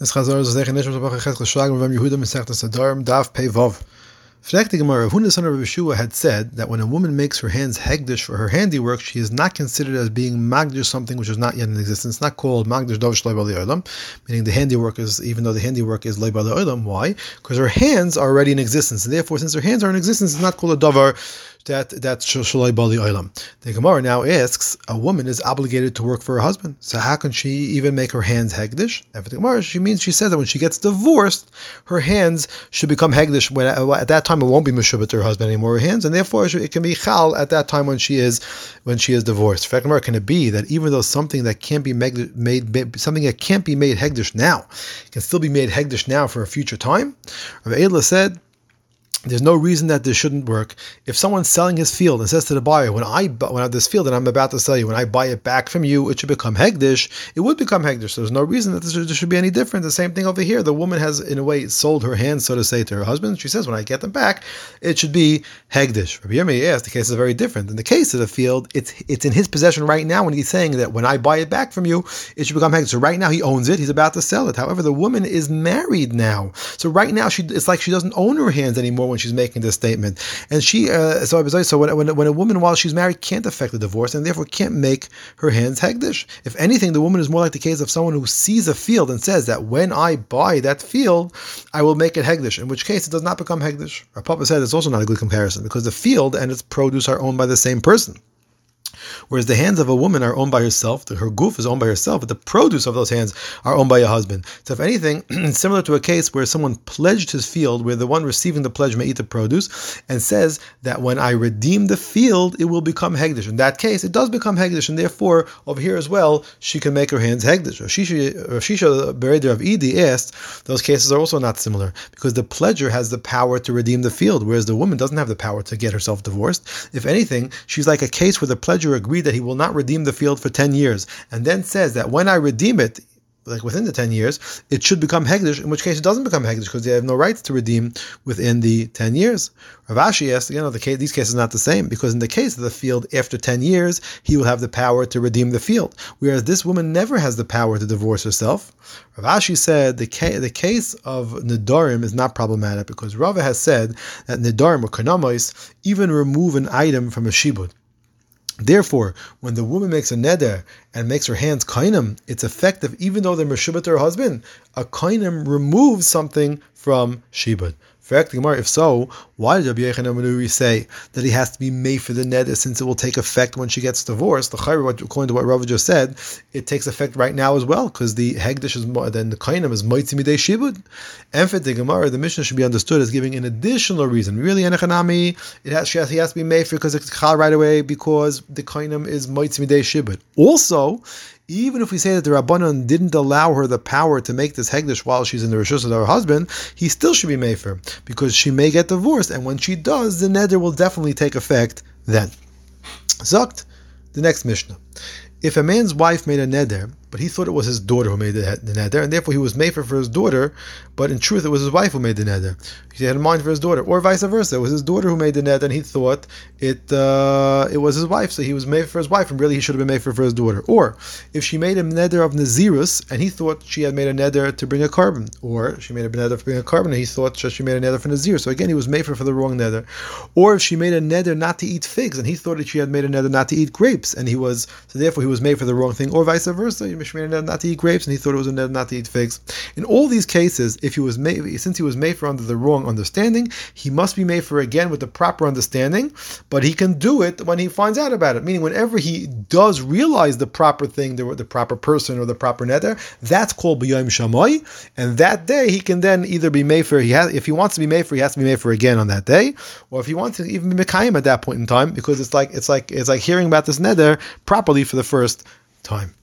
This Chazar is Zech Nishmas Abachachet Cheshag Rav Yehuda Masechta Sadarim Daf Pei Vav. The Gemara, Huna the son of Rav Yeshua had said that when a woman makes her hands hegdish for her handiwork, she is not considered as being magdish something which is not yet in existence, not called magdish dovar le'bal yodlam, meaning the handiwork is, even though the handiwork is le'bal yodlam. Why? Because her hands are already in existence, and therefore, since her hands are in existence, it's not called a dovar that's shalai bali olim. The Gemara now asks, a woman is obligated to work for her husband, so how can she even make her hands hegdish? And for the Gemara, she says that when she gets divorced, her hands should become hegdish. At that time, it won't be Meshubah to her husband anymore, her hands, and therefore it can be chal at that time when she is divorced. In fact, Gemara, can it be that even though something that can't be made hegdish now can still be made hegdish now for a future time? Rav Edla said, there's no reason that this shouldn't work. If someone's selling his field and says to the buyer, when I this field that I'm about to sell you, when I buy it back from you, it should become hegdish, it would become hegdish. So there's no reason that there should be any difference. The same thing over here. The woman has, in a way, sold her hands, so to say, to her husband. She says, when I get them back, it should be hegdish. Rabbi Yirmiyah asked, the case is very different. In the case of the field, it's in his possession right now when he's saying that when I buy it back from you, it should become hegdish. So right now he owns it. He's about to sell it. However, the woman is married now. So right now, it's like she doesn't own her hands anymore when she's making this statement, and when a woman, while she's married, can't affect the divorce and therefore can't make her hands hegdish. If anything, the woman is more like the case of someone who sees a field and says that when I buy that field, I will make it hegdish, in which case it does not become hegdish. Our Papa said it's also not a good comparison because the field and its produce are owned by the same person. Whereas the hands of a woman are owned by herself, her goof is owned by herself, but the produce of those hands are owned by a husband. So if anything, it's similar to a case where someone pledged his field, where the one receiving the pledge may eat the produce, and says that when I redeem the field, it will become hegdish. In that case, it does become hegdish, and therefore, over here as well, she can make her hands hegdish. Roshisha Bereder of Edi asked, those cases are also not similar, because the pledger has the power to redeem the field, whereas the woman doesn't have the power to get herself divorced. If anything, she's like a case where the pledger agreed that he will not redeem the field for 10 years, and then says that when I redeem it, like within the 10 years, it should become hegdish, in which case it doesn't become hegdish because they have no rights to redeem within the 10 years. Rav Ashi asked, again, these cases are not the same because in the case of the field, after 10 years, he will have the power to redeem the field, whereas this woman never has the power to divorce herself. Rav Ashi said the case of Nedarim is not problematic because Rava has said that Nedarim or Konomos even remove an item from a shibud. Therefore, when the woman makes a neder and makes her hands kainim, it's effective even though they're meshubah to her husband. A kainim removes something from shibud. If so, why did Abinuvi say that he has to be mefer the neder since it will take effect when she gets divorced? According to what Rava just said, it takes effect right now as well because the hekdesh is more than the kainim is mafkia midei shibud. And for the Gemara, the Mishnah should be understood as giving an additional reason. Really, he has to be mefer because it's chal right away because the kainim is mafkia midei shibud. Also, even if we say that the Rabbanon didn't allow her the power to make this hegdish while she's in the reshus of her husband, he still should be mefer because she may get divorced, and when she does, the neder will definitely take effect then. Zakt, the next Mishnah. If a man's wife made a neder, but he thought it was his daughter who made the neder, and therefore he was mefer for his daughter, but in truth it was his wife who made the neder. He had a mind for his daughter, or vice versa. It was his daughter who made the neder, and he thought it was his wife, so he was mefer for his wife, and really he should have been mefer for his daughter. Or, if she made a neder of Nazirus, and he thought she had made a neder to bring a carbon, or she made a neder for bringing a carbon, and he thought she made a neder for Nazir, so again he was mefer for the wrong neder. Or if she made a neder not to eat figs, and he thought that she had made a neder not to eat grapes, and therefore he was made for the wrong thing, or vice versa. He made a neder not to eat grapes, and he thought it was a neder not to eat figs. In all these cases, since he was made for under the wrong understanding, he must be made for again with the proper understanding, but he can do it when he finds out about it. Meaning, whenever he does realize the proper thing, the proper person or the proper neder, that's called biyom shamoi, and that day he can then either be made for, if he wants to be made for, he has to be made for again on that day, or if he wants to even be mekayim at that point in time, because it's like hearing about this neder properly for the first time.